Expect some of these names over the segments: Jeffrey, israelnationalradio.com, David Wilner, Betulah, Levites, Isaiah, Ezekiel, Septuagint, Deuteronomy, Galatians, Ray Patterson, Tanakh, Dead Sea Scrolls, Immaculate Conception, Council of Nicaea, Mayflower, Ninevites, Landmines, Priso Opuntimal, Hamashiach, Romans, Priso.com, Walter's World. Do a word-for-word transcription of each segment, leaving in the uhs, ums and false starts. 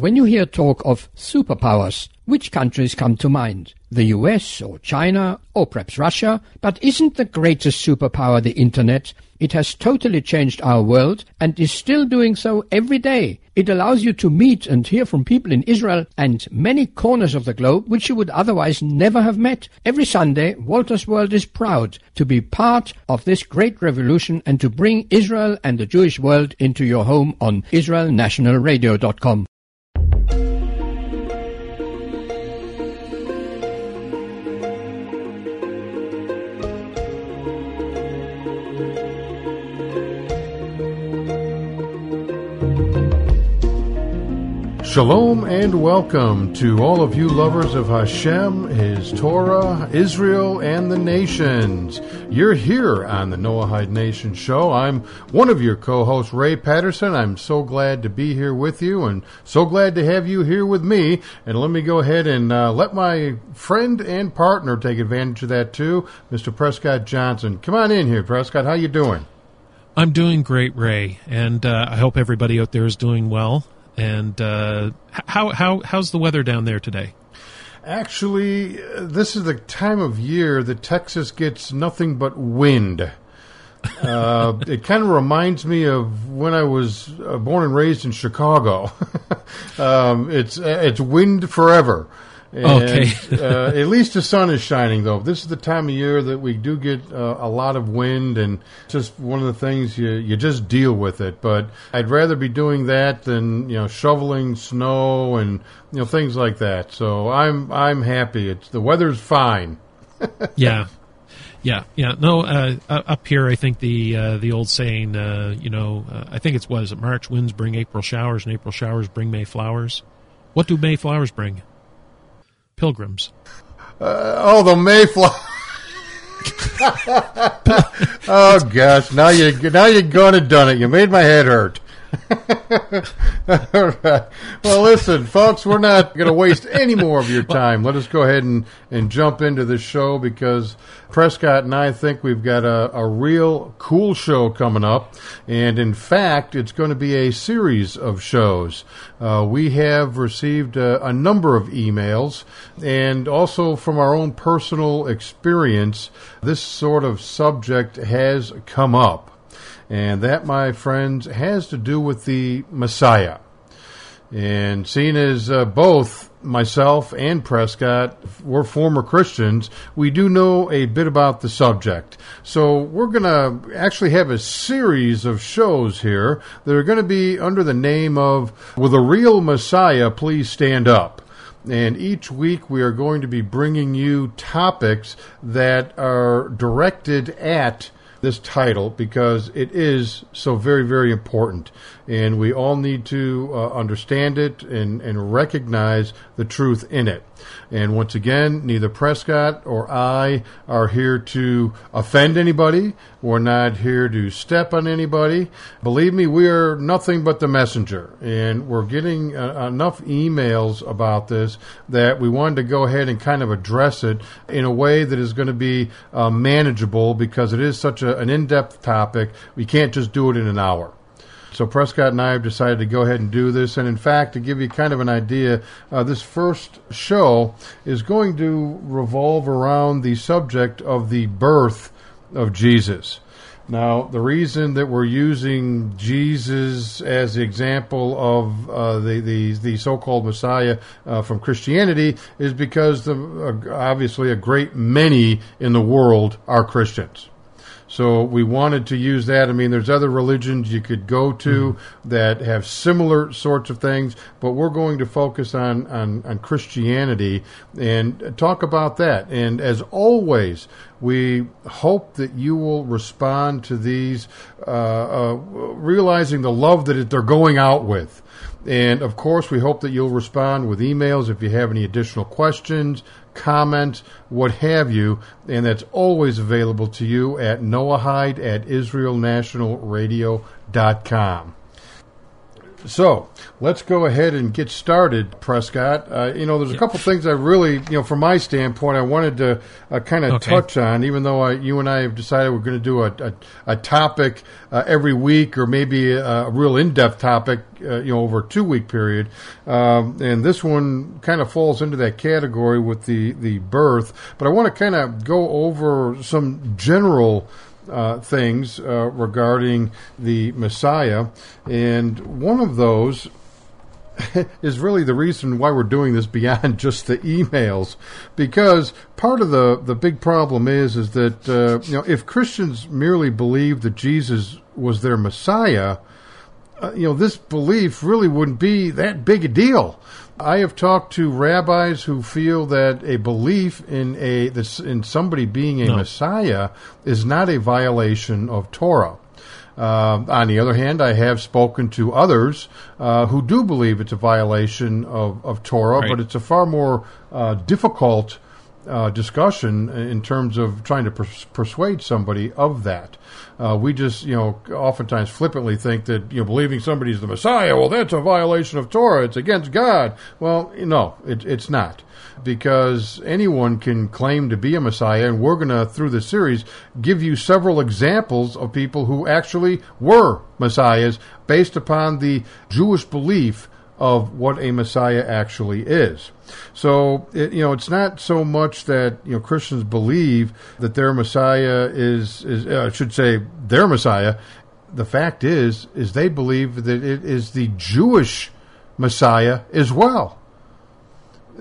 When you hear talk of superpowers, which countries come to mind? The U S or China or perhaps Russia? But isn't the greatest superpower the Internet? It has totally changed our world and is still doing so every day. It allows you to meet and hear from people in Israel and many corners of the globe which you would otherwise never have met. Every Sunday, Walter's World is proud to be part of this great revolution and to bring Israel and the Jewish world into your home on israel national radio dot com. Shalom and welcome to all of you lovers of Hashem, His Torah, Israel, and the nations. You're here on the Noahide Nation Show. I'm one of your co-hosts, Ray Patterson. I'm so glad to be here with you and so glad to have you here with me. And let me go ahead and uh, let my friend and partner take advantage of that too, Mister Prescott Johnson. Come on in here, Prescott. How you doing? I'm doing great, Ray, and uh, I hope everybody out there is doing well. And uh, how how how's the weather down there today? Actually, this is the time of year that Texas gets nothing but wind. Uh, it kind of reminds me of when I was born and raised in Chicago. um, it's it's wind forever. And, okay. uh, at least the sun is shining, though. This is the time of year that we do get uh, a lot of wind, and just one of the things you you just deal with it. But I'd rather be doing that than you know shoveling snow and you know things like that. So I'm I'm happy. It's the weather's fine. yeah, yeah, yeah. No, uh, up here, I think the uh, the old saying, uh, you know, uh, I think it's what is it? March winds bring April showers, and April showers bring May flowers. What do May flowers bring? Pilgrims. Uh, oh, the Mayflower. Oh gosh, now you now you're gone and done it. You made my head hurt. All right. Well, listen, folks, we're not going to waste any more of your time. Let us go ahead and, and jump into this show because Prescott and I think we've got a, a real cool show coming up. And, in fact, it's going to be a series of shows. Uh, we have received a, a number of emails and also from our own personal experience, this sort of subject has come up. And that, my friends, has to do with the Messiah. And seeing as uh, both myself and Prescott were former Christians, we do know a bit about the subject. So we're going to actually have a series of shows here that are going to be under the name of With a Real Messiah Please Stand Up. And each week we are going to be bringing you topics that are directed at this title because it is so very, very important. And we all need to uh, understand it and, and recognize the truth in it. And once again, neither Prescott or I are here to offend anybody. We're not here to step on anybody. Believe me, we are nothing but the messenger. And we're getting uh, enough emails about this that we wanted to go ahead and kind of address it in a way that is going to be uh, manageable because it is such a, an in-depth topic. We can't just do it in an hour. So Prescott and I have decided to go ahead and do this. And in fact, to give you kind of an idea, uh, this first show is going to revolve around the subject of the birth of Jesus. Now, the reason that we're using Jesus as the example of uh, the, the the so-called Messiah uh, from Christianity is because the, uh, obviously a great many in the world are Christians. So we wanted to use that. I mean, there's other religions you could go to mm-hmm. that have similar sorts of things, but we're going to focus on, on, on Christianity and talk about that. And as always, we hope that you will respond to these, uh, uh, realizing the love that they're going out with. And, of course, we hope that you'll respond with emails if you have any additional questions, comments, what have you. And that's always available to you at noahide at israel national radio dot com. So let's go ahead and get started, Prescott. Uh, you know, there's a couple things I really, you know, from my standpoint, I wanted to uh, kind of okay. touch on, even though I, you and I have decided we're going to do a, a, a topic uh, every week, or maybe a, a real in-depth topic, uh, you know, over a two-week period. Um, and this one kind of falls into that category with the, the birth. But I want to kind of go over some general Uh, things uh, regarding the Messiah, and one of those is really the reason why we're doing this beyond just the emails, because part of the, the big problem is is that uh, you know, if Christians merely believe that Jesus was their Messiah, uh, you know, this belief really wouldn't be that big a deal. I have talked to rabbis who feel that a belief in a in somebody being a no. Messiah is not a violation of Torah. Uh, on the other hand, I have spoken to others uh, who do believe it's a violation of, of Torah, right. but it's a far more uh, difficult uh, discussion in terms of trying to pers- persuade somebody of that. Uh, we just, you know, oftentimes flippantly think that, you know, believing somebody's the Messiah, well, that's a violation of Torah. It's against God. Well, no, it, it's not, because anyone can claim to be a Messiah, and we're going to, through this series, give you several examples of people who actually were Messiahs based upon the Jewish belief of what a Messiah actually is. So, it, you know, it's not so much that, you know, Christians believe that their Messiah is, is uh, I should say, their Messiah. The fact is, is they believe that it is the Jewish Messiah as well.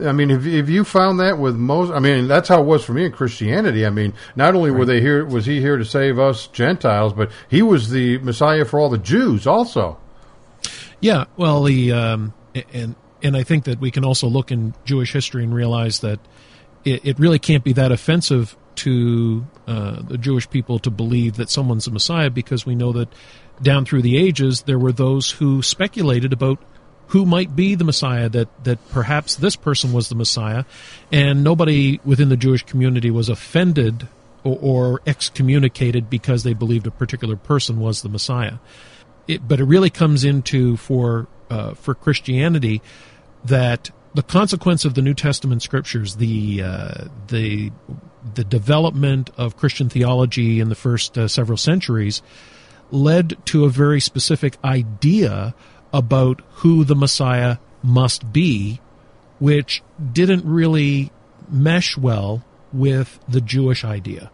I mean, have, have you found that with Moses? I mean, that's how it was for me in Christianity. I mean, not only were they here, was he here to save us Gentiles, but he was the Messiah for all the Jews also. Yeah, well, the um, and and I think that we can also look in Jewish history and realize that it, it really can't be that offensive to uh, the Jewish people to believe that someone's a Messiah, because we know that down through the ages there were those who speculated about who might be the Messiah, that, that perhaps this person was the Messiah, and nobody within the Jewish community was offended or, or excommunicated because they believed a particular person was the Messiah. It, but it really comes into for uh, for Christianity that the consequence of the New Testament scriptures, the uh, the the development of Christian theology in the first uh, several centuries, led to a very specific idea about who the Messiah must be, which didn't really mesh well with the Jewish idea.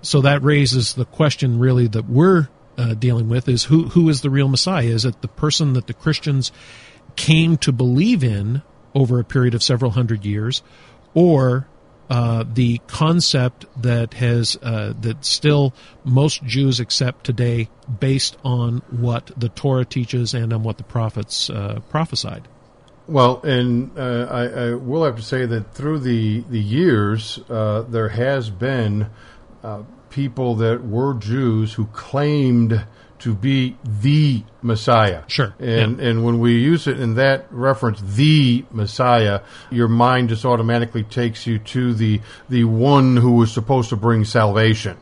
So that raises the question, really, that we're Uh, dealing with is who who is the real Messiah? Is it the person that the Christians came to believe in over a period of several hundred years, or uh, the concept that has uh, that still most Jews accept today, based on what the Torah teaches and on what the prophets uh, prophesied? Well, and uh, I, I will have to say that through the the years, uh, there has been Uh, people that were Jews who claimed to be the Messiah. Sure. And yeah. and when we use it in that reference, the Messiah, your mind just automatically takes you to the the one who was supposed to bring salvation.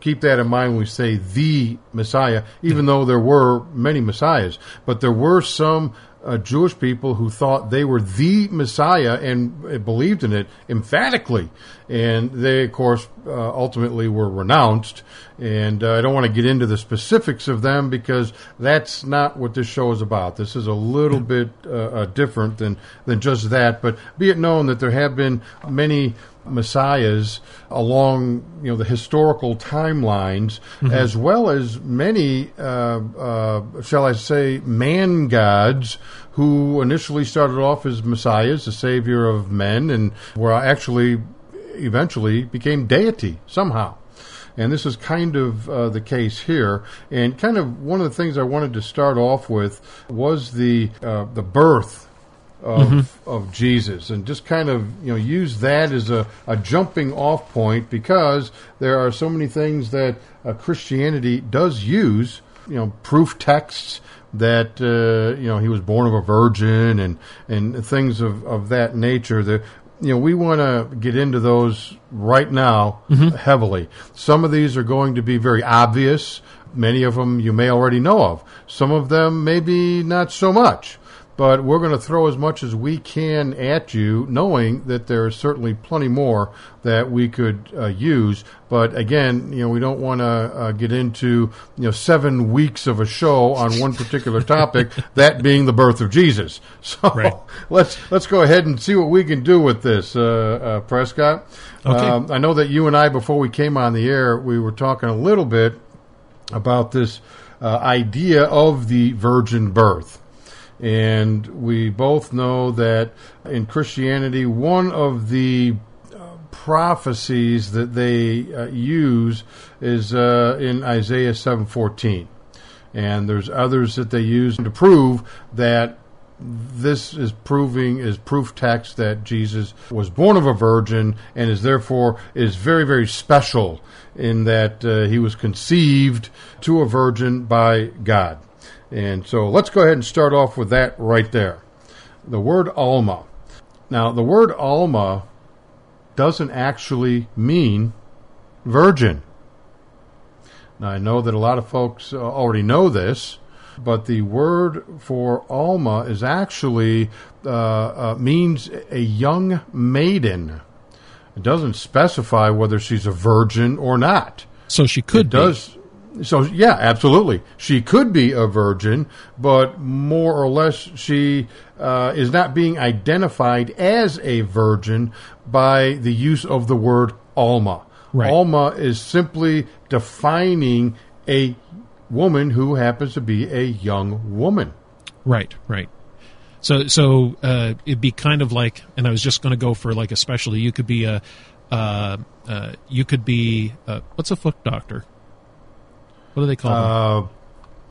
Keep that in mind when we say the Messiah, even yeah. though there were many Messiahs. But there were some uh, Jewish people who thought they were the Messiah and uh, believed in it emphatically. And they, of course, uh, ultimately were renounced. And uh, I don't want to get into the specifics of them, because that's not what this show is about. This is a little bit uh, uh, different than, than just that. But be it known that there have been many Messiahs along, you know, the historical timelines, mm-hmm. as well as many, uh, uh, shall I say, man gods, who initially started off as messiahs, the savior of men, and were actually eventually became deity somehow. And this is kind of uh, the case here. And kind of one of the things I wanted to start off with was the uh, the birth of mm-hmm. of Jesus, and just kind of, you know, use that as a, a jumping off point, because there are so many things that uh, Christianity does use, you know, proof texts that, uh, you know, he was born of a virgin, and, and things of, of that nature. The you know, we want to get into those right now mm-hmm. heavily. Some of these are going to be very obvious. Many of them you may already know of. Some of them maybe not so much. But we're going to throw as much as we can at you, knowing that there is certainly plenty more that we could uh, use. But again, you know, we don't want to uh, get into, you know, seven weeks of a show on one particular topic, that being the birth of Jesus. So right. let's let's go ahead and see what we can do with this, uh, uh, Prescott. Okay. Um, I know that you and I, before we came on the air, we were talking a little bit about this uh, idea of the virgin birth. And we both know that in Christianity, one of the uh, prophecies that they uh, use is uh, in Isaiah seven fourteen. And there's others that they use to prove that this is proving, is proof text that Jesus was born of a virgin and is therefore is very, very special in that uh, he was conceived to a virgin by God. And so let's go ahead and start off with that right there. The word Alma. Now, the word Alma doesn't actually mean virgin. Now, I know that a lot of folks already know this, but the word for Alma is actually uh, uh, means a young maiden. It doesn't specify whether she's a virgin or not. So she could it be. Does, So, yeah, absolutely. She could be a virgin, but more or less she uh, is not being identified as a virgin by the use of the word Alma. Right. Alma is simply defining a woman who happens to be a young woman. Right, right. So so uh, it'd be kind of like, and I was just going to go for like especially, you could be a, uh, uh, you could be, a, what's a foot doctor? What do they call uh, them?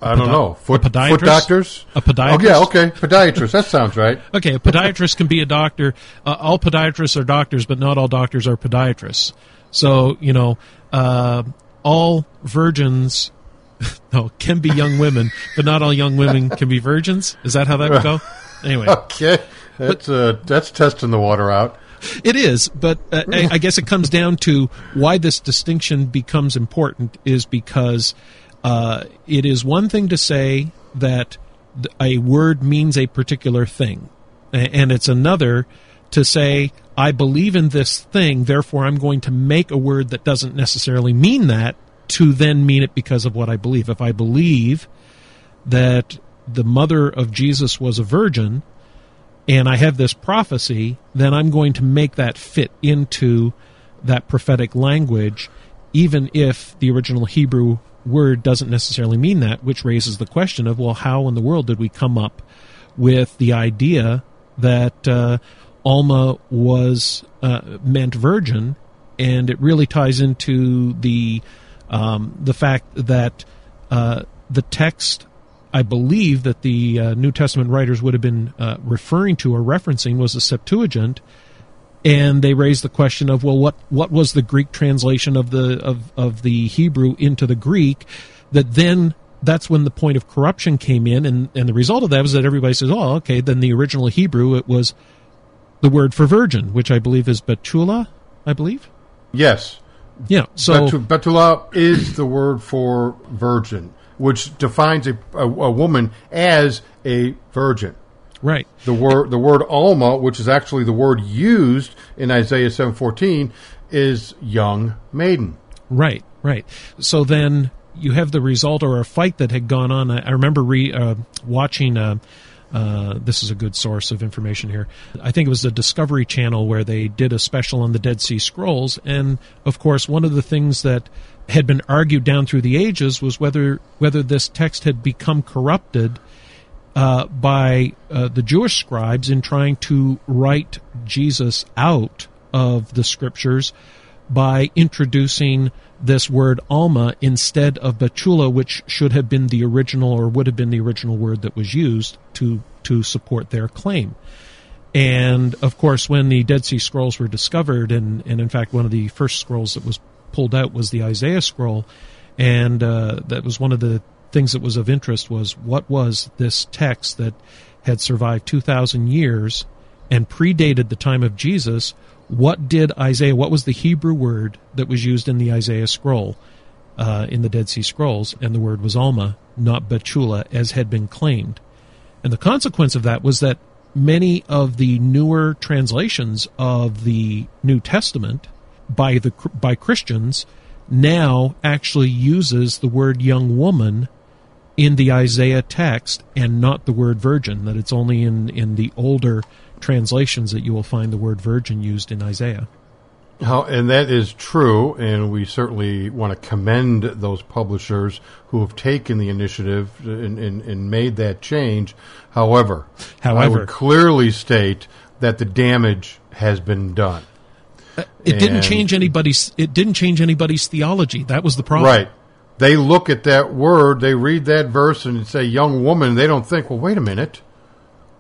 I don't podi- know. Foot, foot doctors? A podiatrist? Oh, yeah, okay. Podiatrist. That sounds right. Okay, a podiatrist can be a doctor. Uh, all podiatrists are doctors, but not all doctors are podiatrists. So, you know, uh, all virgins no, can be young women, but not all young women can be virgins. Is that how that would go? Anyway. Okay. That's, uh, that's testing the water out. It is, but uh, I, I guess it comes down to why this distinction becomes important is because uh, it is one thing to say that a word means a particular thing, and it's another to say, I believe in this thing, therefore I'm going to make a word that doesn't necessarily mean that to then mean it because of what I believe. If I believe that the mother of Jesus was a virgin, and I have this prophecy, then I'm going to make that fit into that prophetic language, even if the original Hebrew word doesn't necessarily mean that, which raises the question of, well, how in the world did we come up with the idea that uh, Alma was uh, meant virgin? And it really ties into the um, the fact that uh, the text, I believe that the uh, New Testament writers would have been uh, referring to or referencing was the Septuagint, and they raised the question of, well, what what was the Greek translation of the of, of the Hebrew into the Greek? That then that's when the point of corruption came in, and, and the result of that was that everybody says, oh, okay, then the original Hebrew, it was the word for virgin, which I believe is Betulah, I believe? Yes. Yeah. So Betulah is the word for virgin, which defines a, a, a woman as a virgin. Right. The word the word Alma, which is actually the word used in Isaiah seven fourteen, is young maiden. Right, right. So then you have the result or a fight that had gone on. I, I remember re, uh, watching, uh, uh, this is a good source of information here, I think it was the Discovery Channel where they did a special on the Dead Sea Scrolls. And, of course, one of the things that had been argued down through the ages was whether whether this text had become corrupted uh, by uh, the Jewish scribes in trying to write Jesus out of the scriptures by introducing this word Alma instead of Betulah, which should have been the original or would have been the original word that was used to to support their claim. And, of course, when the Dead Sea Scrolls were discovered, and, and in fact, one of the first scrolls that was pulled out was the Isaiah scroll, and uh, that was one of the things that was of interest was what was this text that had survived two thousand years and predated the time of Jesus, what did Isaiah, what was the Hebrew word that was used in the Isaiah scroll, uh, in the Dead Sea Scrolls? And the word was Alma, not Betulah, as had been claimed. And the consequence of that was that many of the newer translations of the New Testament by the by Christians now actually uses the word young woman in the Isaiah text and not the word virgin, that it's only in, in the older translations that you will find the word virgin used in Isaiah. How, and that is true, and we certainly want to commend those publishers who have taken the initiative and, and, and made that change. However, However, I would clearly state that the damage has been done. Uh, it and, didn't change anybody's. It didn't change anybody's theology. That was the problem. Right. They look at that word, they read that verse, and say "young woman." They don't think, well, wait a minute,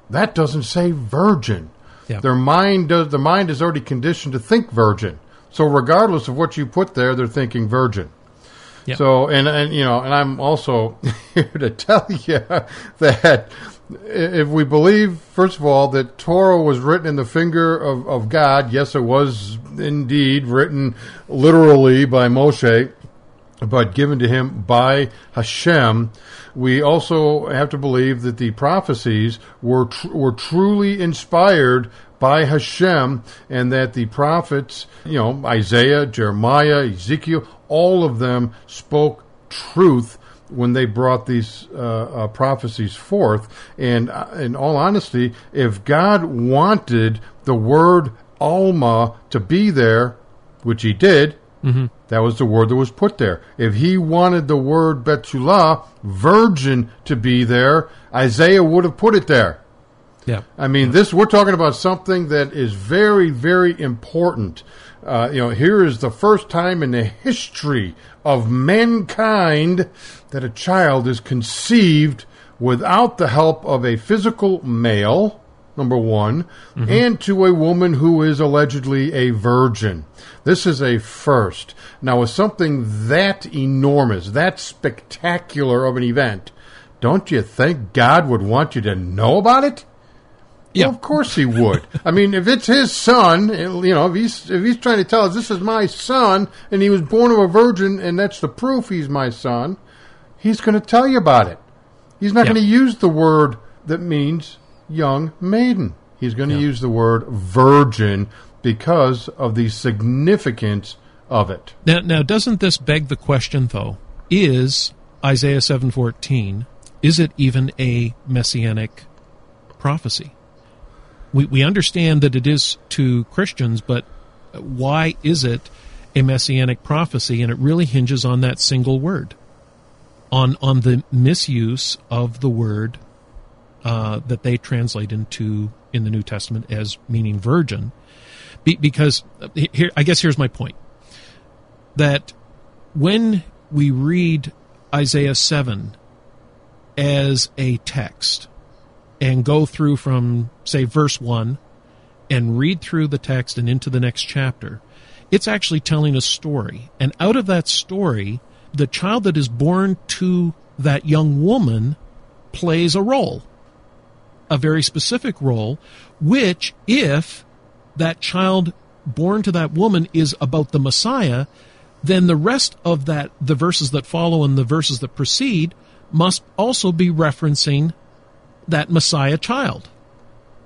that doesn't say virgin. Yeah. Their mind does. The mind is already conditioned to think virgin. So regardless of what you put there, they're thinking virgin. Yeah. So and and you know, and I'm also here to tell you that if we believe, first of all, that Torah was written in the finger of, of God, yes, it was indeed written literally by Moshe, but given to him by Hashem, we also have to believe that the prophecies were tr- were truly inspired by Hashem, and that the prophets, you know, Isaiah, Jeremiah, Ezekiel, all of them spoke truth when they brought these uh, uh, prophecies forth. And uh, in all honesty, if God wanted the word Alma to be there, which he did, mm-hmm. that was the word that was put there. If he wanted the word Betulah, virgin, to be there, Isaiah would have put it there. Yeah. I mean, yeah. this we're talking about something that is very, very important. Uh, you know, here is the first time in the history of mankind that a child is conceived without the help of a physical male, number one, mm-hmm. and to a woman who is allegedly a virgin. This is a first. Now, with something that enormous, that spectacular of an event, don't you think God would want you to know about it? Yeah. Well, of course he would. I mean, if it's his son, you know, if he's if he's trying to tell us this is my son, and he was born of a virgin, and that's the proof he's my son, he's going to tell you about it. He's not yeah. going to use the word that means young maiden. He's going to yeah. use the word virgin because of the significance of it. Now, now, doesn't this beg the question, though? Is Isaiah seven fourteen, is it even a messianic prophecy? We we understand that it is to Christians, but why is it a messianic prophecy? And it really hinges on that single word, on on the misuse of the word uh, that they translate into in the New Testament as meaning virgin. Be, because here, I guess here's my point, that when we read Isaiah seven as a text, and go through from, say, verse one, and read through the text and into the next chapter, it's actually telling a story. And out of that story, the child that is born to that young woman plays a role, a very specific role, which, if that child born to that woman is about the Messiah, then the rest of that, the verses that follow and the verses that precede, must also be referencing that Messiah child.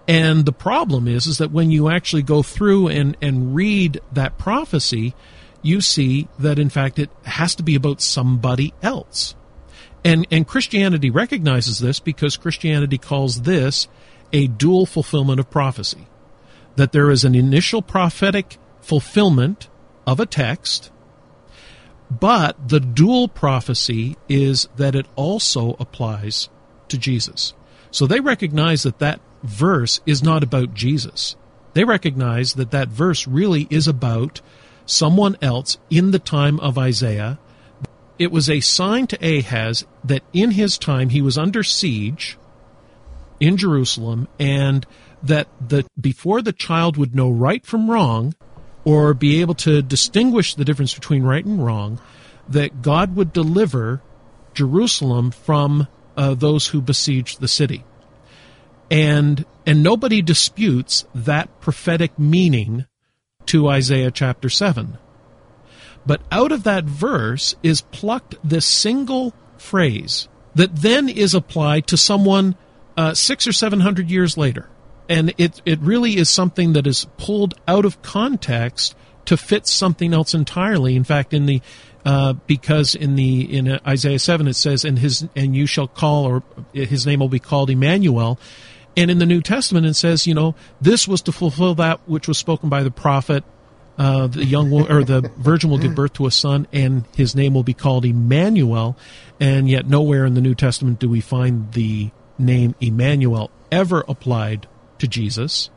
And the problem is is that when you actually go through and, and read that prophecy, you see that, in fact, it has to be about somebody else. And, and Christianity recognizes this, because Christianity calls this a dual fulfillment of prophecy, that there is an initial prophetic fulfillment of a text, but the dual prophecy is that it also applies to Jesus. So they recognize that that verse is not about Jesus. They recognize that that verse really is about someone else in the time of Isaiah. It was a sign to Ahaz that in his time he was under siege in Jerusalem, and that the before the child would know right from wrong, or be able to distinguish the difference between right and wrong, that God would deliver Jerusalem from Uh, those who besieged the city. And and nobody disputes that prophetic meaning to Isaiah chapter seven. But out of that verse is plucked this single phrase that then is applied to someone uh, six or seven hundred years later. And it, it really is something that is pulled out of context to fit something else entirely. In fact, in the uh, because in the in Isaiah seven it says, "And his and you shall call, or his name will be called Emmanuel." And in the New Testament it says, you know, this was to fulfill that which was spoken by the prophet. Uh, the young or the virgin will give birth to a son, and his name will be called Emmanuel. And yet, nowhere in the New Testament do we find the name Emmanuel ever applied to Jesus.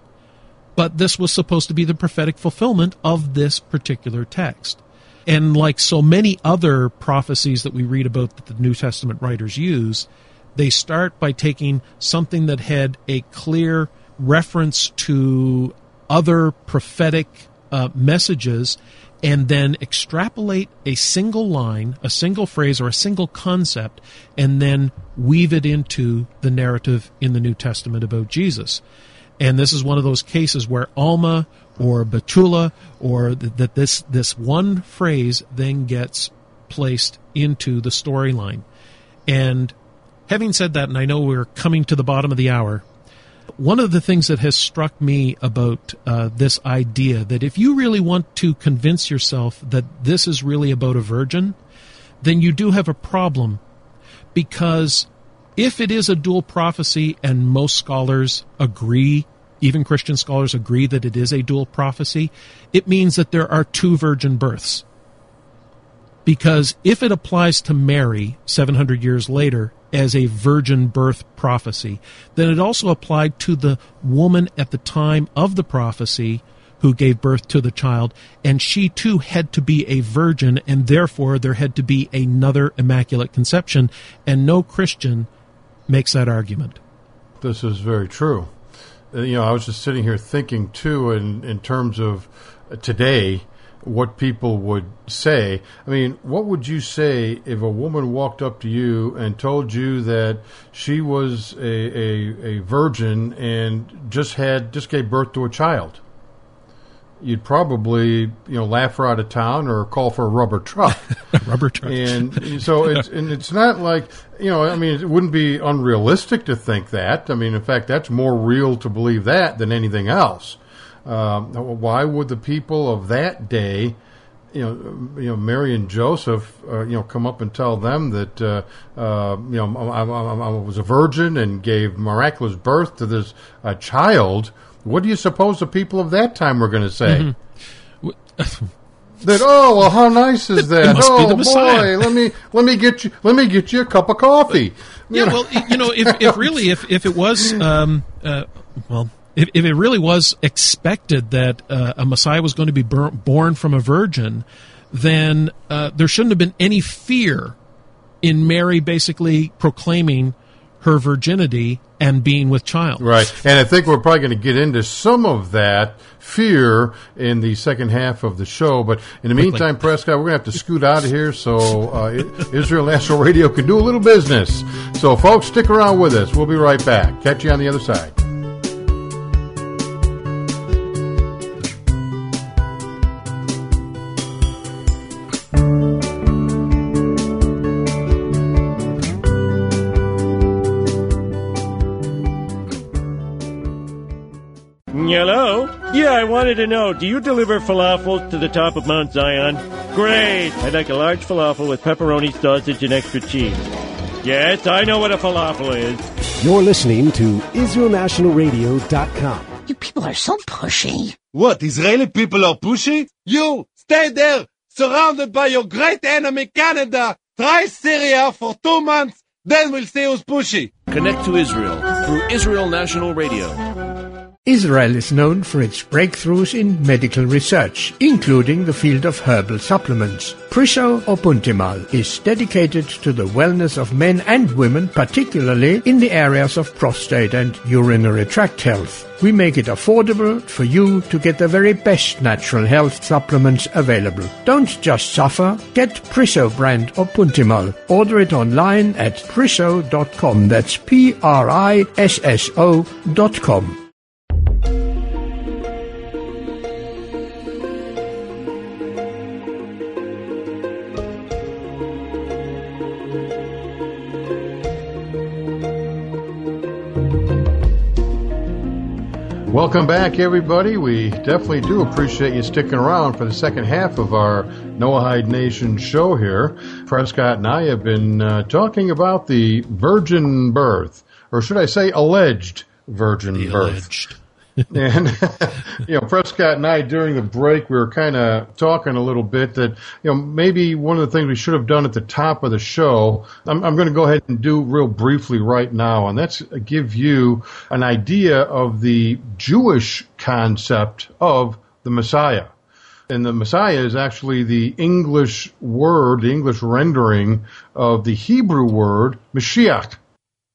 But this was supposed to be the prophetic fulfillment of this particular text. And like so many other prophecies that we read about that the New Testament writers use, they start by taking something that had a clear reference to other prophetic Uh, messages, and then extrapolate a single line, a single phrase, or a single concept, and then weave it into the narrative in the New Testament about Jesus. And this is one of those cases where Alma or Betulah, or th- that this this one phrase then gets placed into the storyline. And having said that, and I know we're coming to the bottom of the hour, one of the things that has struck me about uh, this idea that if you really want to convince yourself that this is really about a virgin, then you do have a problem, because if it is a dual prophecy, and most scholars agree, even Christian scholars agree that it is a dual prophecy, it means that there are two virgin births. Because if it applies to Mary seven hundred years later as a virgin birth prophecy, then it also applied to the woman at the time of the prophecy who gave birth to the child, and she too had to be a virgin, and therefore there had to be another Immaculate Conception, and no Christian makes that argument. This is very true. You know, I was just sitting here thinking, too, in, in terms of today, what people would say. I mean, what would you say if a woman walked up to you and told you that she was a, a, a virgin and just had just gave birth to a child? You'd probably, you know, laugh her out of town or call for a rubber truck. Rubber truck. And so it's and it's not like, you know, I mean, it wouldn't be unrealistic to think that. I mean, in fact, that's more real to believe that than anything else. Um, why would the people of that day, you know, you know, Mary and Joseph, uh, you know, come up and tell them that, uh, uh, you know, I, I, I was a virgin and gave miraculous birth to this uh, child? What do you suppose the people of that time were going to say? Mm-hmm. That, oh, well, how nice is that? Oh, boy, let me let me get you let me get you a cup of coffee. You yeah, know? Well, you know, if, if really, if if it was, um, uh, well. If it really was expected that uh, a Messiah was going to be born from a virgin, then uh, there shouldn't have been any fear in Mary basically proclaiming her virginity and being with child. Right. And I think we're probably going to get into some of that fear in the second half of the show. But in the meantime, Prescott, we're going to have to scoot out of here so uh, Israel National Radio can do a little business. So, folks, stick around with us. We'll be right back. Catch you on the other side. Hello? Yeah, I wanted to know, do you deliver falafel to the top of Mount Zion? Great! I'd like a large falafel with pepperoni, sausage, and extra cheese. Yes, I know what a falafel is. You're listening to israel national radio dot com. You people are so pushy. What, Israeli people are pushy? You, stay there, surrounded by your great enemy, Canada. Try Syria for two months, then we'll see who's pushy. Connect to Israel through Israel National Radio. Israel is known for its breakthroughs in medical research, including the field of herbal supplements. Priso Opuntimal is dedicated to the wellness of men and women, particularly in the areas of prostate and urinary tract health. We make it affordable for you to get the very best natural health supplements available. Don't just suffer. Get Priso brand Opuntimal. Order it online at Priso dot com. That's P R I S S O dot com. Welcome back, everybody. We definitely do appreciate you sticking around for the second half of our Noahide Nation show here. Prescott and I have been uh, talking about the virgin birth, or should I say alleged virgin the birth. Alleged. And, you know, Prescott and I, during the break, we were kind of talking a little bit that, you know, maybe one of the things we should have done at the top of the show, I'm, I'm going to go ahead and do real briefly right now, and that's give you an idea of the Jewish concept of the Messiah. And the Messiah is actually the English word, the English rendering of the Hebrew word Mashiach.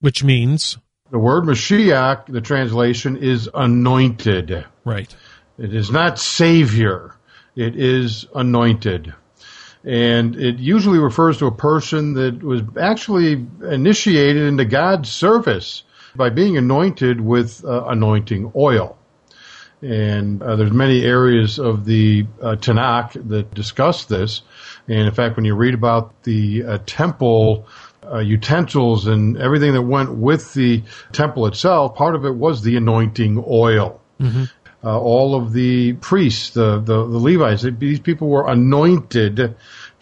Which means? The word Mashiach, the translation, is anointed. Right. It is not savior. It is anointed. And it usually refers to a person that was actually initiated into God's service by being anointed with uh, anointing oil. And uh, there's many areas of the uh, Tanakh that discuss this. And, in fact, when you read about the uh, temple Uh, utensils and everything that went with the temple itself, part of it was the anointing oil. Mm-hmm. Uh, all of the priests, the, the, the Levites, it, these people were anointed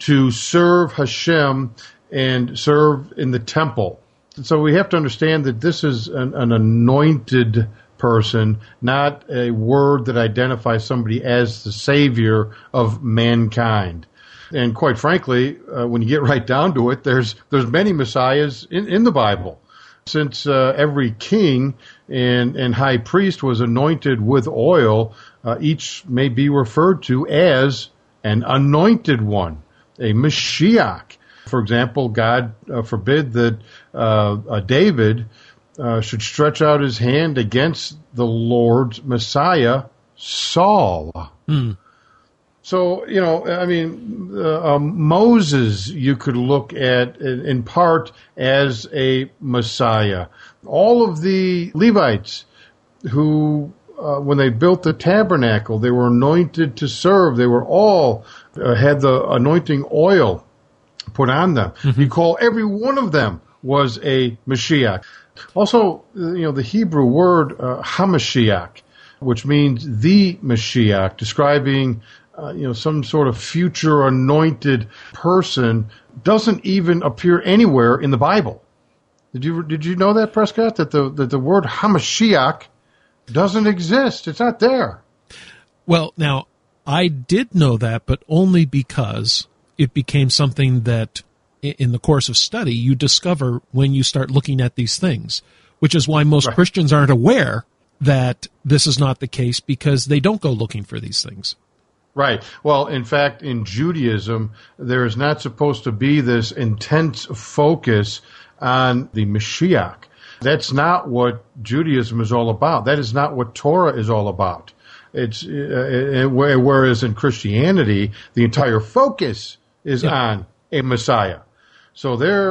to serve Hashem and serve in the temple. And so we have to understand that this is an, an anointed person, not a word that identifies somebody as the savior of mankind. And quite frankly, uh, when you get right down to it, there's there's many messiahs in, in the Bible. Since uh, every king and, and high priest was anointed with oil, uh, each may be referred to as an anointed one, a Mashiach. For example, God uh, forbid that uh, uh, David uh, should stretch out his hand against the Lord's Messiah, Saul. Hmm. So, you know, I mean, uh, um, Moses you could look at in, in part as a Messiah. All of the Levites who, uh, when they built the tabernacle, they were anointed to serve. They were all, uh, had the anointing oil put on them. Mm-hmm. You call every one of them was a Mashiach. Also, you know, the Hebrew word uh, Hamashiach, which means the Mashiach, describing Uh, you know, some sort of future anointed person, doesn't even appear anywhere in the Bible. Did you did you know that, Prescott? That the that the word Hamashiach doesn't exist. It's not there. Well, now I did know that, but only because it became something that, in the course of study, you discover when you start looking at these things, which is why most right. Christians aren't aware that this is not the case because they don't go looking for these things. Right. Well, in fact, in Judaism, there is not supposed to be this intense focus on the Mashiach. That's not what Judaism is all about. That is not what Torah is all about. It's uh, whereas in Christianity, the entire focus is yeah. on a Messiah. So there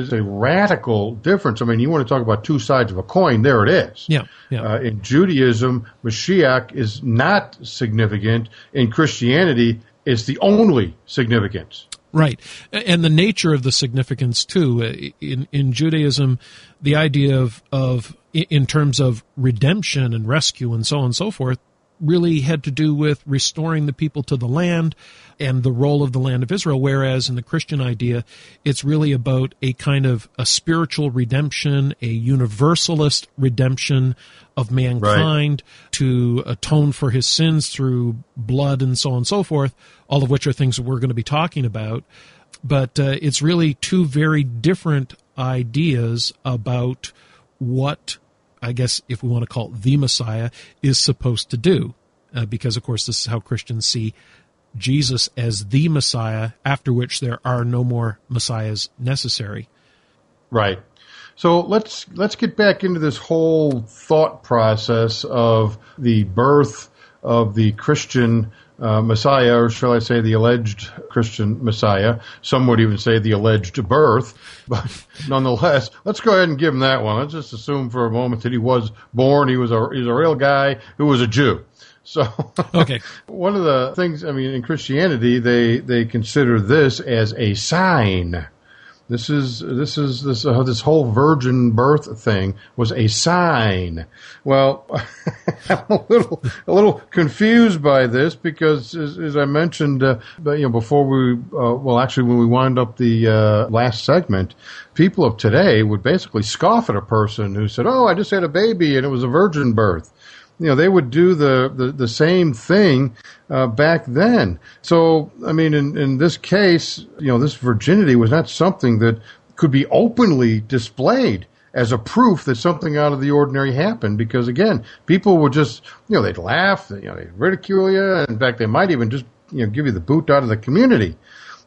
is a radical difference. I mean, you want to talk about two sides of a coin, there it is. Yeah, yeah. Uh, in Judaism, Mashiach is not significant. In Christianity, it's the only significance. Right. And the nature of the significance, too. In in Judaism, the idea of, of in terms of redemption and rescue and so on and so forth, really had to do with restoring the people to the land and the role of the land of Israel, whereas in the Christian idea, it's really about a kind of a spiritual redemption, a universalist redemption of mankind right. to atone for his sins through blood and so on and so forth, all of which are things that we're going to be talking about. But uh, it's really two very different ideas about what I guess if we want to call it the Messiah, is supposed to do. Uh, because, of course, this is how Christians see Jesus as the Messiah, after which there are no more Messiahs necessary. Right. So let's let's get back into this whole thought process of the birth of the Christian uh, Messiah, or shall I say the alleged Christian Messiah. Some would even say the alleged birth, but nonetheless, let's go ahead and give him that one. Let's just assume for a moment that he was born, he was a, he was a real guy who was a Jew. So okay. One of the things, I mean, in Christianity, they, they consider this as a sign. This is this is this uh, this whole virgin birth thing was a sign. Well, I'm a little a little confused by this because, as, as I mentioned, uh, you know, before we uh, well, actually, when we wound up the uh, last segment, people of today would basically scoff at a person who said, "Oh, I just had a baby and it was a virgin birth." You know, they would do the, the, the same thing uh, back then. So, I mean, in, in this case, you know, this virginity was not something that could be openly displayed as a proof that something out of the ordinary happened, because, again, people would just, you know, they'd laugh, you know, they'd ridicule you. In fact, they might even just, you know, give you the boot out of the community.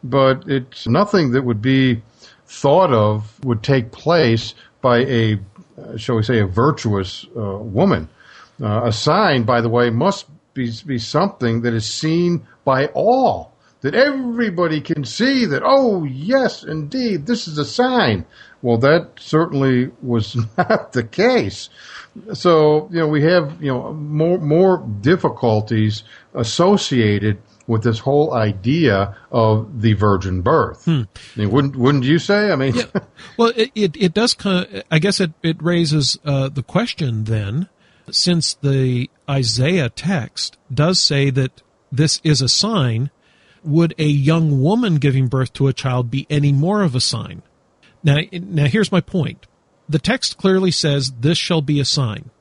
But it's nothing that would be thought of would take place by a, uh, shall we say, a virtuous uh, woman. Uh, a sign, by the way, must be, be something that is seen by all, that everybody can see that, oh, yes, indeed, this is a sign. Well, that certainly was not the case. So, you know, we have, you know, more, more difficulties associated with this whole idea of the virgin birth. Hmm. I mean, wouldn't, wouldn't you say? I mean, yeah. Well, it, it, it does kind of, I guess it, it raises uh, the question then, since the Isaiah text does say that this is a sign, would a young woman giving birth to a child be any more of a sign? Now, now here's my point. The text clearly says this shall be a sign.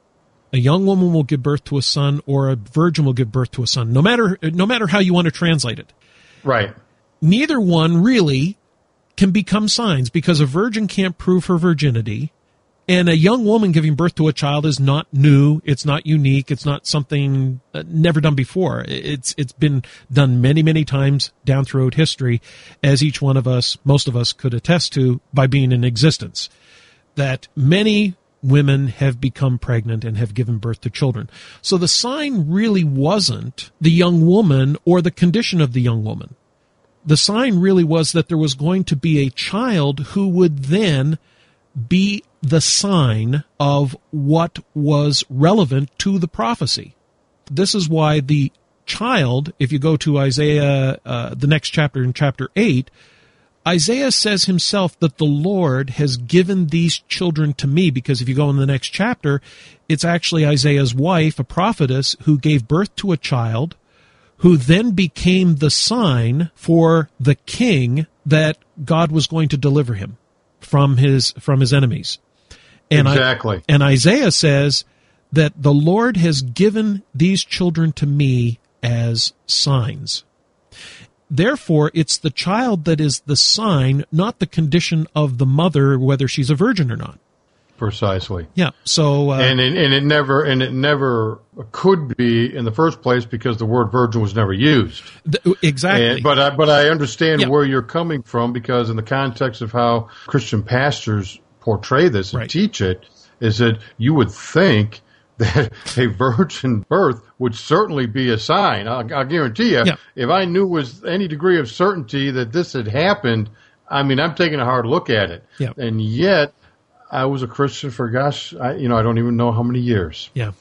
A young woman will give birth to a son, or a virgin will give birth to a son, no matter, no matter how you want to translate it. Right. Neither one really can become signs, because a virgin can't prove her virginity. And a young woman giving birth to a child is not new. It's not unique. It's not something uh, never done before. It's it's been done many, many times down throughout history, as each one of us, most of us, could attest to by being in existence, that many women have become pregnant and have given birth to children. So the sign really wasn't the young woman or the condition of the young woman. The sign really was that there was going to be a child who would then be the sign of what was relevant to the prophecy. This is why the child, if you go to Isaiah, uh, the next chapter in chapter eight, Isaiah says himself that the Lord has given these children to me, because if you go in the next chapter, it's actually Isaiah's wife, a prophetess, who gave birth to a child who then became the sign for the king that God was going to deliver him from his from his enemies. And exactly. I, and Isaiah says that the Lord has given these children to me as signs. Therefore, it's the child that is the sign, not the condition of the mother, whether she's a virgin or not. Precisely. Yeah. So uh, and it, and it never and it never could be in the first place, because the word virgin was never used. Th- exactly. And, but I, but I understand yeah. where you're coming from, because in the context of how Christian pastors portray this and right. teach it, is that you would think that a virgin birth would certainly be a sign. I'll, I'll guarantee you, yeah. if I knew with any degree of certainty that this had happened, I mean, I'm taking a hard look at it, yeah. and yet. I was a Christian for, gosh, I, you know, I don't even know how many years. Yeah.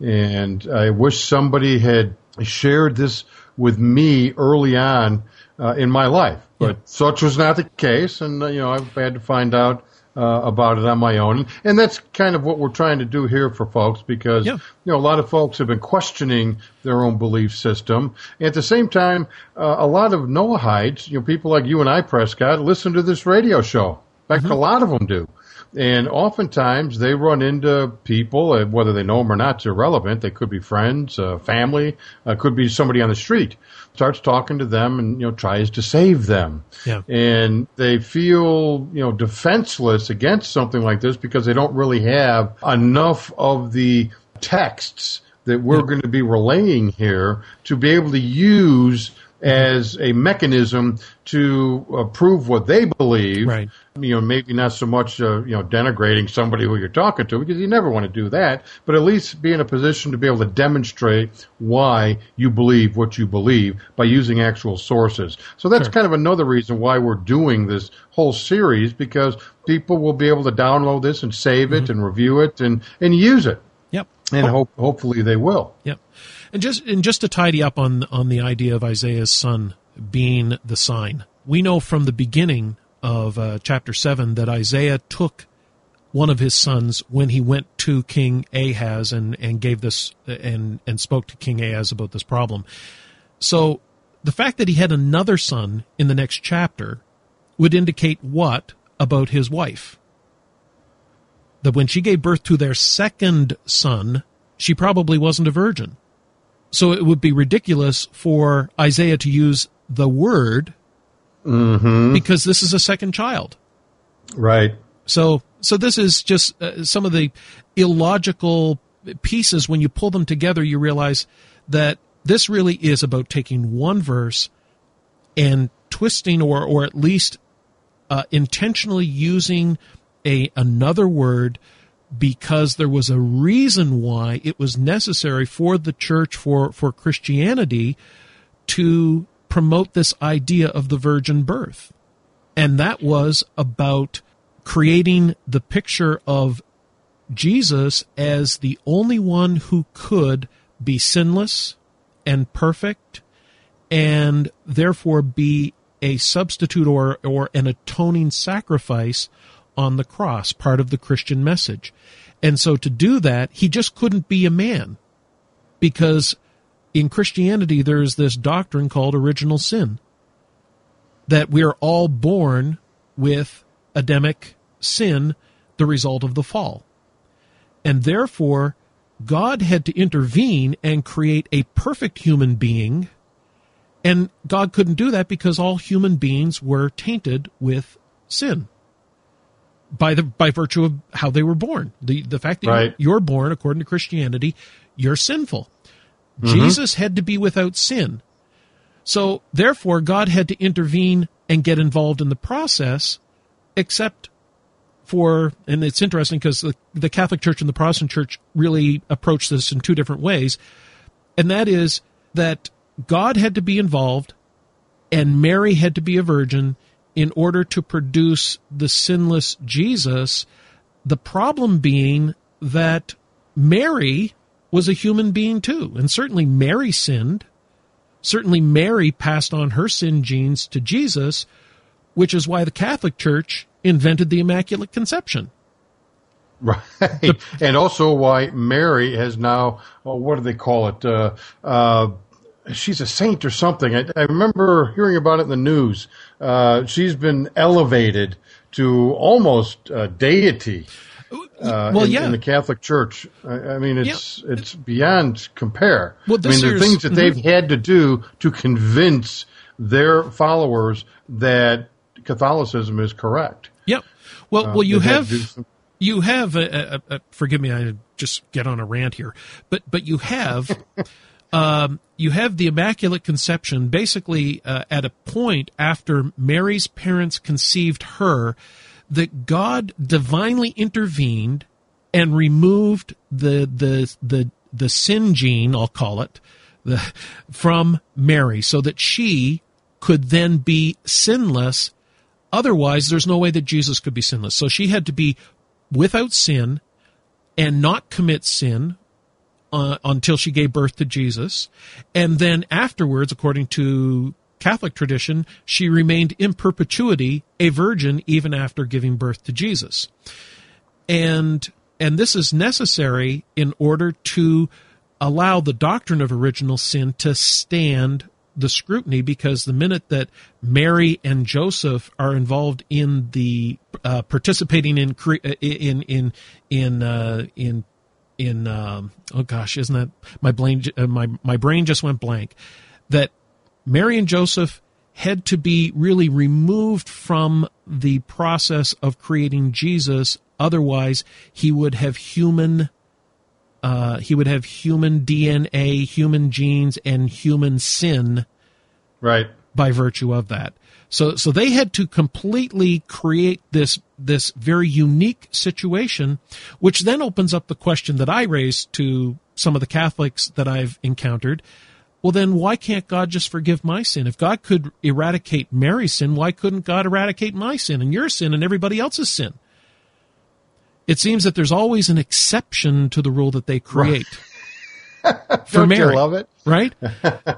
And I wish somebody had shared this with me early on uh, in my life. But yeah. such was not the case, and, uh, you know, I've had to find out uh, about it on my own. And that's kind of what we're trying to do here for folks, because, yeah. you know, a lot of folks have been questioning their own belief system. And at the same time, uh, a lot of Noahides, you know, people like you and I, Prescott, listen to this radio show. In fact, mm-hmm. a lot of them do. And oftentimes they run into people, whether they know them or not, it's irrelevant. They could be friends, uh, family, uh, could be somebody on the street. Starts talking to them and, you know, tries to save them. Yeah. And they feel, you know, defenseless against something like this because they don't really have enough of the texts that we're yeah. going to be relaying here to be able to use as a mechanism to uh, prove what they believe. Right. You know, maybe not so much, uh, you know, denigrating somebody who you're talking to, because you never want to do that, but at least be in a position to be able to demonstrate why you believe what you believe by using actual sources. So that's sure. kind of another reason why we're doing this whole series, because people will be able to download this and save mm-hmm. it and review it and, and use it. Yep. And hope, hopefully they will. Yep. And just and just to tidy up on on the idea of Isaiah's son being the sign, we know from the beginning of uh, chapter seven that Isaiah took one of his sons when he went to King Ahaz and, and gave this and and spoke to King Ahaz about this problem. So the fact that he had another son in the next chapter would indicate what about his wife? That when she gave birth to their second son, she probably wasn't a virgin. So it would be ridiculous for Isaiah to use the word mm-hmm. because this is a second child. Right. So so this is just uh, some of the illogical pieces. When you pull them together, you realize that this really is about taking one verse and twisting or, or at least uh, intentionally using a another word, because there was a reason why it was necessary for the church, for, for Christianity, to promote this idea of the virgin birth. And that was about creating the picture of Jesus as the only one who could be sinless and perfect, and therefore be a substitute or, or an atoning sacrifice on the cross, part of the Christian message. And so to do that, he just couldn't be a man, because in Christianity there's this doctrine called original sin, that we are all born with Adamic sin, the result of the fall. And therefore, God had to intervene and create a perfect human being, and God couldn't do that because all human beings were tainted with sin. By the by virtue of how they were born. The the fact that right. you're born, according to Christianity, you're sinful. Mm-hmm. Jesus had to be without sin. So, therefore, God had to intervene and get involved in the process, except for, and it's interesting because the, the Catholic Church and the Protestant Church really approach this in two different ways, and that is that God had to be involved and Mary had to be a virgin in order to produce the sinless Jesus, the problem being that Mary was a human being too. And certainly Mary sinned. Certainly Mary passed on her sin genes to Jesus, which is why the Catholic Church invented the Immaculate Conception. Right. The, and also why Mary has now, oh, what do they call it? Uh, uh, she's a saint or something. I, I remember hearing about it in the news. Uh, she's been elevated to almost uh, deity uh, well, in, yeah. in the Catholic Church. I, I mean, it's yeah. it's beyond compare. Well, I mean, the things that they've mm-hmm. had to do to convince their followers that Catholicism is correct. Yep. Well, uh, well, you have some- you have. A, a, a, forgive me, I just get on a rant here, but but you have. Um, you have the Immaculate Conception basically uh, at a point after Mary's parents conceived her, that God divinely intervened and removed the the the the sin gene, I'll call it, the, from Mary, so that she could then be sinless. Otherwise, there's no way that Jesus could be sinless. So she had to be without sin and not commit sin Uh, until she gave birth to Jesus. And then afterwards, according to Catholic tradition, she remained in perpetuity a virgin even after giving birth to Jesus. And and this is necessary in order to allow the doctrine of original sin to stand the scrutiny, because the minute that Mary and Joseph are involved in the uh, participating in in in in uh, in in um, oh gosh, isn't that my brain? Uh, my my brain just went blank. That Mary and Joseph had to be really removed from the process of creating Jesus. Otherwise, he would have human. Uh, he would have human D N A, human genes, and human sin, right? By virtue of that, so so they had to completely create this this very unique situation, which then opens up the question that I raised to some of the Catholics that I've encountered. Well, then why can't God just forgive my sin? If God could eradicate Mary's sin, why couldn't God eradicate my sin and your sin and everybody else's sin? It seems that there's always an exception to the rule that they create right. for Mary, you love it? Right?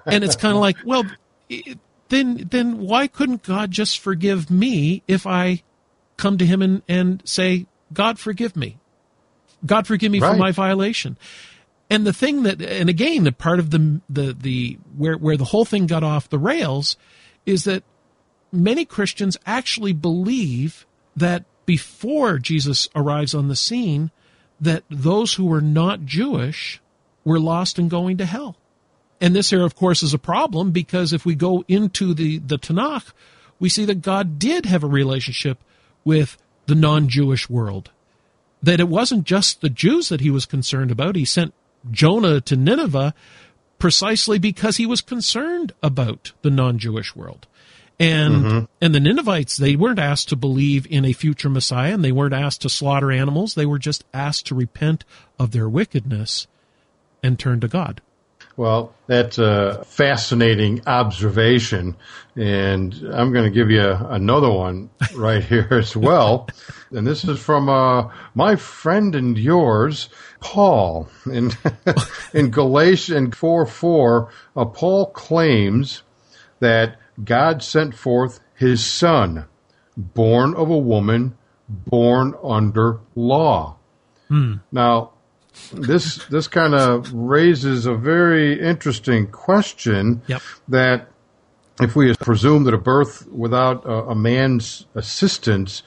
And it's kind of like, well, then then why couldn't God just forgive me if I come to him and, and say, God, forgive me. God, forgive me right. for my violation. And the thing that, and again, the part of the, the, the where, where the whole thing got off the rails is that many Christians actually believe that before Jesus arrives on the scene, that those who were not Jewish were lost and going to hell. And this here, of course, is a problem, because if we go into the, the Tanakh, we see that God did have a relationship with the non-Jewish world, that it wasn't just the Jews that he was concerned about. He sent Jonah to Nineveh precisely because he was concerned about the non-Jewish world. And mm-hmm. and the Ninevites, they weren't asked to believe in a future Messiah, and they weren't asked to slaughter animals. They were just asked to repent of their wickedness and turn to God. Well, that's a fascinating observation, and I'm going to give you another one right here as well. And this is from uh, my friend and yours, Paul. In, in Galatians four four, uh, Paul claims that God sent forth his son, born of a woman, born under law. Hmm. Now, this this kind of raises a very interesting question, yep. that if we presume that a birth without a, a man's assistance,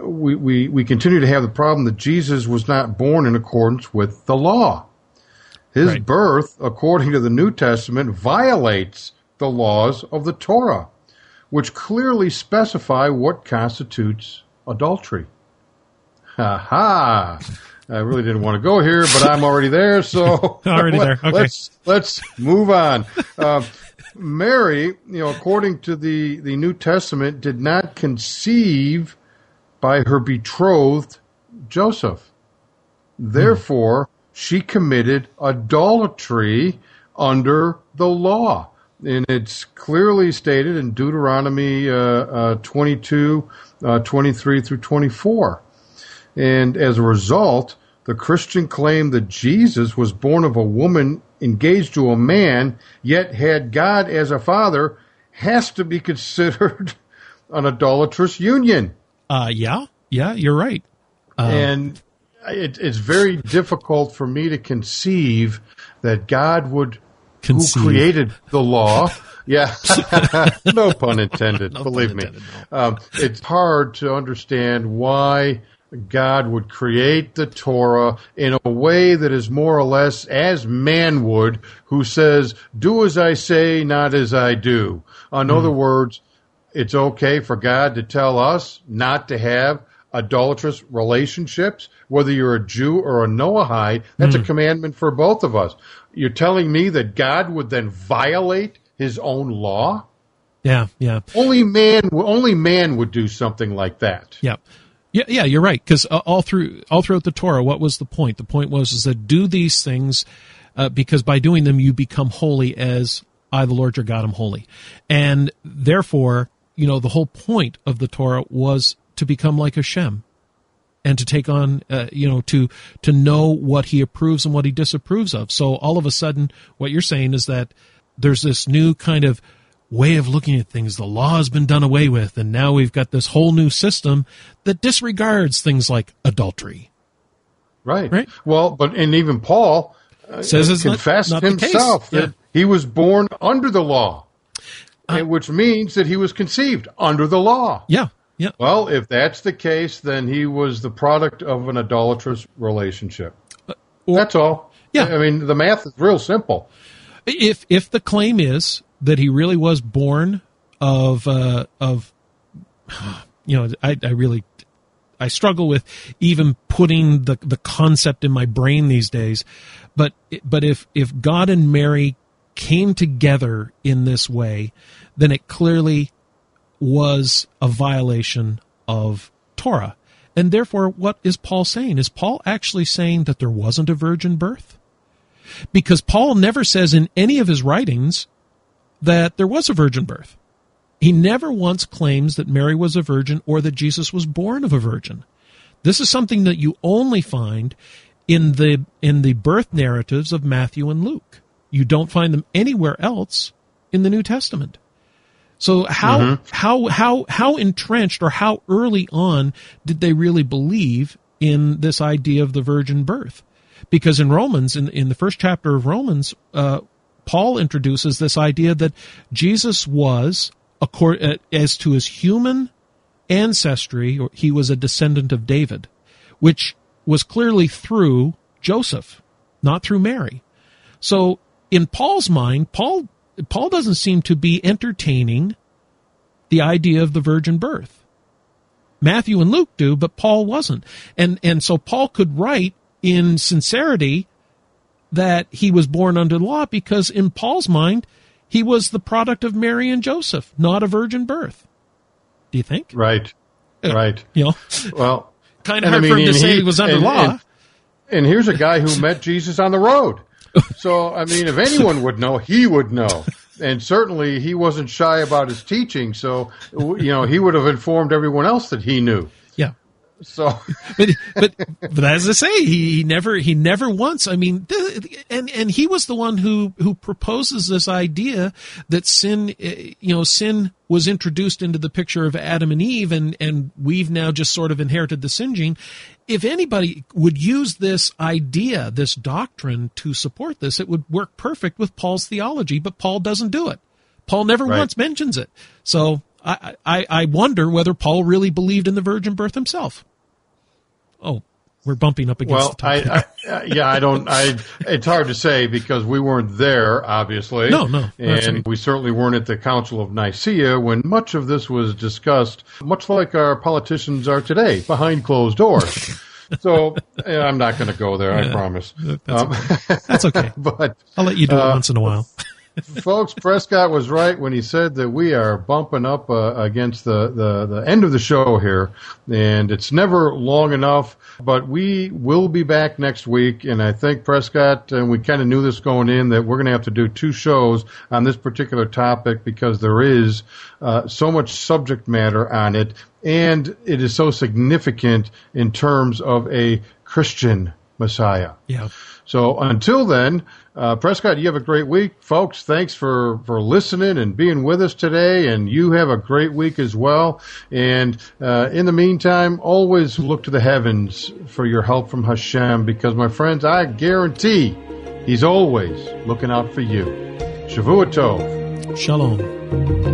we, we, we continue to have the problem that Jesus was not born in accordance with the law. His right. birth, according to the New Testament, violates the laws of the Torah, which clearly specify what constitutes adultery. Ha ha! I really didn't want to go here, but I'm already there, so already let, there. Okay. Let's let's move on. Uh, Mary, you know, according to the, the New Testament, did not conceive by her betrothed Joseph. Therefore, hmm. she committed adultery under the law. And it's clearly stated in Deuteronomy uh, uh, twenty-two, uh, twenty-three through twenty-four. And as a result, the Christian claim that Jesus was born of a woman engaged to a man, yet had God as a father, has to be considered an idolatrous union. Uh, yeah, yeah, you're right. Um, and it, it's very difficult for me to conceive that God would... Conceive. Who created the law? Yeah, no pun intended. no believe pun intended, me, no. um, it's hard to understand why God would create the Torah in a way that is more or less as man would, who says, "Do as I say, not as I do." In mm. other words, it's okay for God to tell us not to have idolatrous relationships, whether you're a Jew or a Noahide. That's mm. a commandment for both of us. You're telling me that God would then violate his own law? Yeah, yeah. Only man, only man would do something like that. Yeah, yeah, yeah. You're right, because all through, all throughout the Torah, what was the point? The point was is that do these things uh, because by doing them you become holy, as I, the Lord your God, am holy. And therefore, you know, the whole point of the Torah was to become like Hashem. And to take on, uh, you know, to to know what he approves and what he disapproves of. So all of a sudden, what you're saying is that there's this new kind of way of looking at things. The law has been done away with, and now we've got this whole new system that disregards things like adultery. Right. Right. Well, but and even Paul uh, says confessed not, not himself yeah. that he was born under the law. Uh, which means that he was conceived under the law. Yeah, yeah. Well, if that's the case, then he was the product of an idolatrous relationship. Uh, or, that's all. Yeah. I mean, the math is real simple. If if the claim is that he really was born of uh, of, you know, I, I really I struggle with even putting the the concept in my brain these days. But but if if God and Mary came together in this way, then it clearly was a violation of Torah. And therefore, what is Paul saying? Is Paul actually saying that there wasn't a virgin birth? Because Paul never says in any of his writings that there was a virgin birth. He never once claims that Mary was a virgin or that Jesus was born of a virgin. This is something that you only find in the in the birth narratives of Matthew and Luke. You don't find them anywhere else in the New Testament. So how mm-hmm. how how how entrenched or how early on did they really believe in this idea of the virgin birth? Because in Romans, in, in the first chapter of Romans, uh, Paul introduces this idea that Jesus was, as to his human ancestry, he was a descendant of David, which was clearly through Joseph, not through Mary. So in Paul's mind, Paul Paul doesn't seem to be entertaining the idea of the virgin birth. Matthew and Luke do, but Paul wasn't. And and so Paul could write in sincerity that he was born under the law because in Paul's mind, he was the product of Mary and Joseph, not a virgin birth. Do you think? Right, uh, right. You know, well, kind of hard I mean, for him to he, say he was under and, law. And, and here's a guy who met Jesus on the road. So, I mean, if anyone would know, he would know. And certainly he wasn't shy about his teaching. So, you know, he would have informed everyone else that he knew. Yeah. So, but, but, but as I say, he, he never, he never once, I mean, th- and, and he was the one who, who proposes this idea that sin, you know, sin was introduced into the picture of Adam and Eve, and, and we've now just sort of inherited the sin gene. If anybody would use this idea, this doctrine to support this, it would work perfect with Paul's theology, but Paul doesn't do it. Paul never right. once mentions it. So I, I, I wonder whether Paul really believed in the virgin birth himself. Oh, we're bumping up against well, the topic. I, I, yeah, I don't. I it's hard to say because we weren't there, obviously. No, no, and we certainly weren't at the Council of Nicaea when much of this was discussed, much like our politicians are today, behind closed doors. So I'm not going to go there. Yeah, I promise. That's um, okay. That's okay. But I'll let you do it uh, once in a while. Folks, Prescott was right when he said that we are bumping up uh, against the, the, the end of the show here, and it's never long enough, but we will be back next week, and I think, Prescott, and we kind of knew this going in, that we're going to have to do two shows on this particular topic because there is uh, so much subject matter on it, and it is so significant in terms of a Christian Messiah. Yeah. So until then, uh, Prescott, you have a great week. Folks, thanks for, for listening and being with us today, and you have a great week as well. And uh, in the meantime, always look to the heavens for your help from Hashem, because, my friends, I guarantee He's always looking out for you. Shavua Tov. Shalom.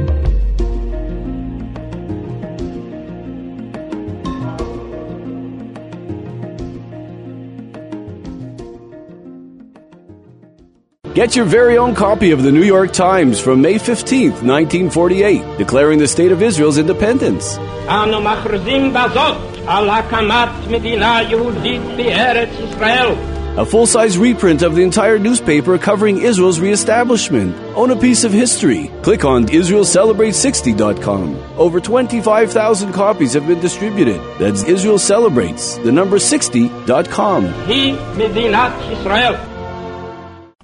Get your very own copy of the New York Times from May fifteenth, nineteen forty-eight, declaring the State of Israel's independence. A full-size reprint of the entire newspaper covering Israel's reestablishment. Own a piece of history. Click on Israel Celebrate sixty dot com. Over twenty-five thousand copies have been distributed. That's Israel Celebrates, the number sixty dot com. He Medinat Israel.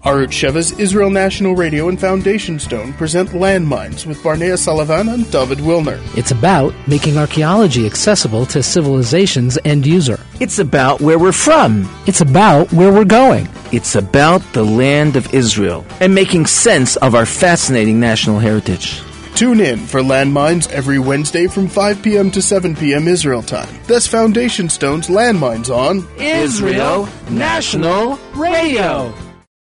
Arut Sheva's Israel National Radio and Foundation Stone present Landmines with Barnea Sullivan and David Wilner. It's about making archaeology accessible to civilization's end user. It's about where we're from. It's about where we're going. It's about the land of Israel and making sense of our fascinating national heritage. Tune in for Landmines every Wednesday from five p.m. to seven p.m. Israel time. That's Foundation Stone's Landmines on Israel National Radio.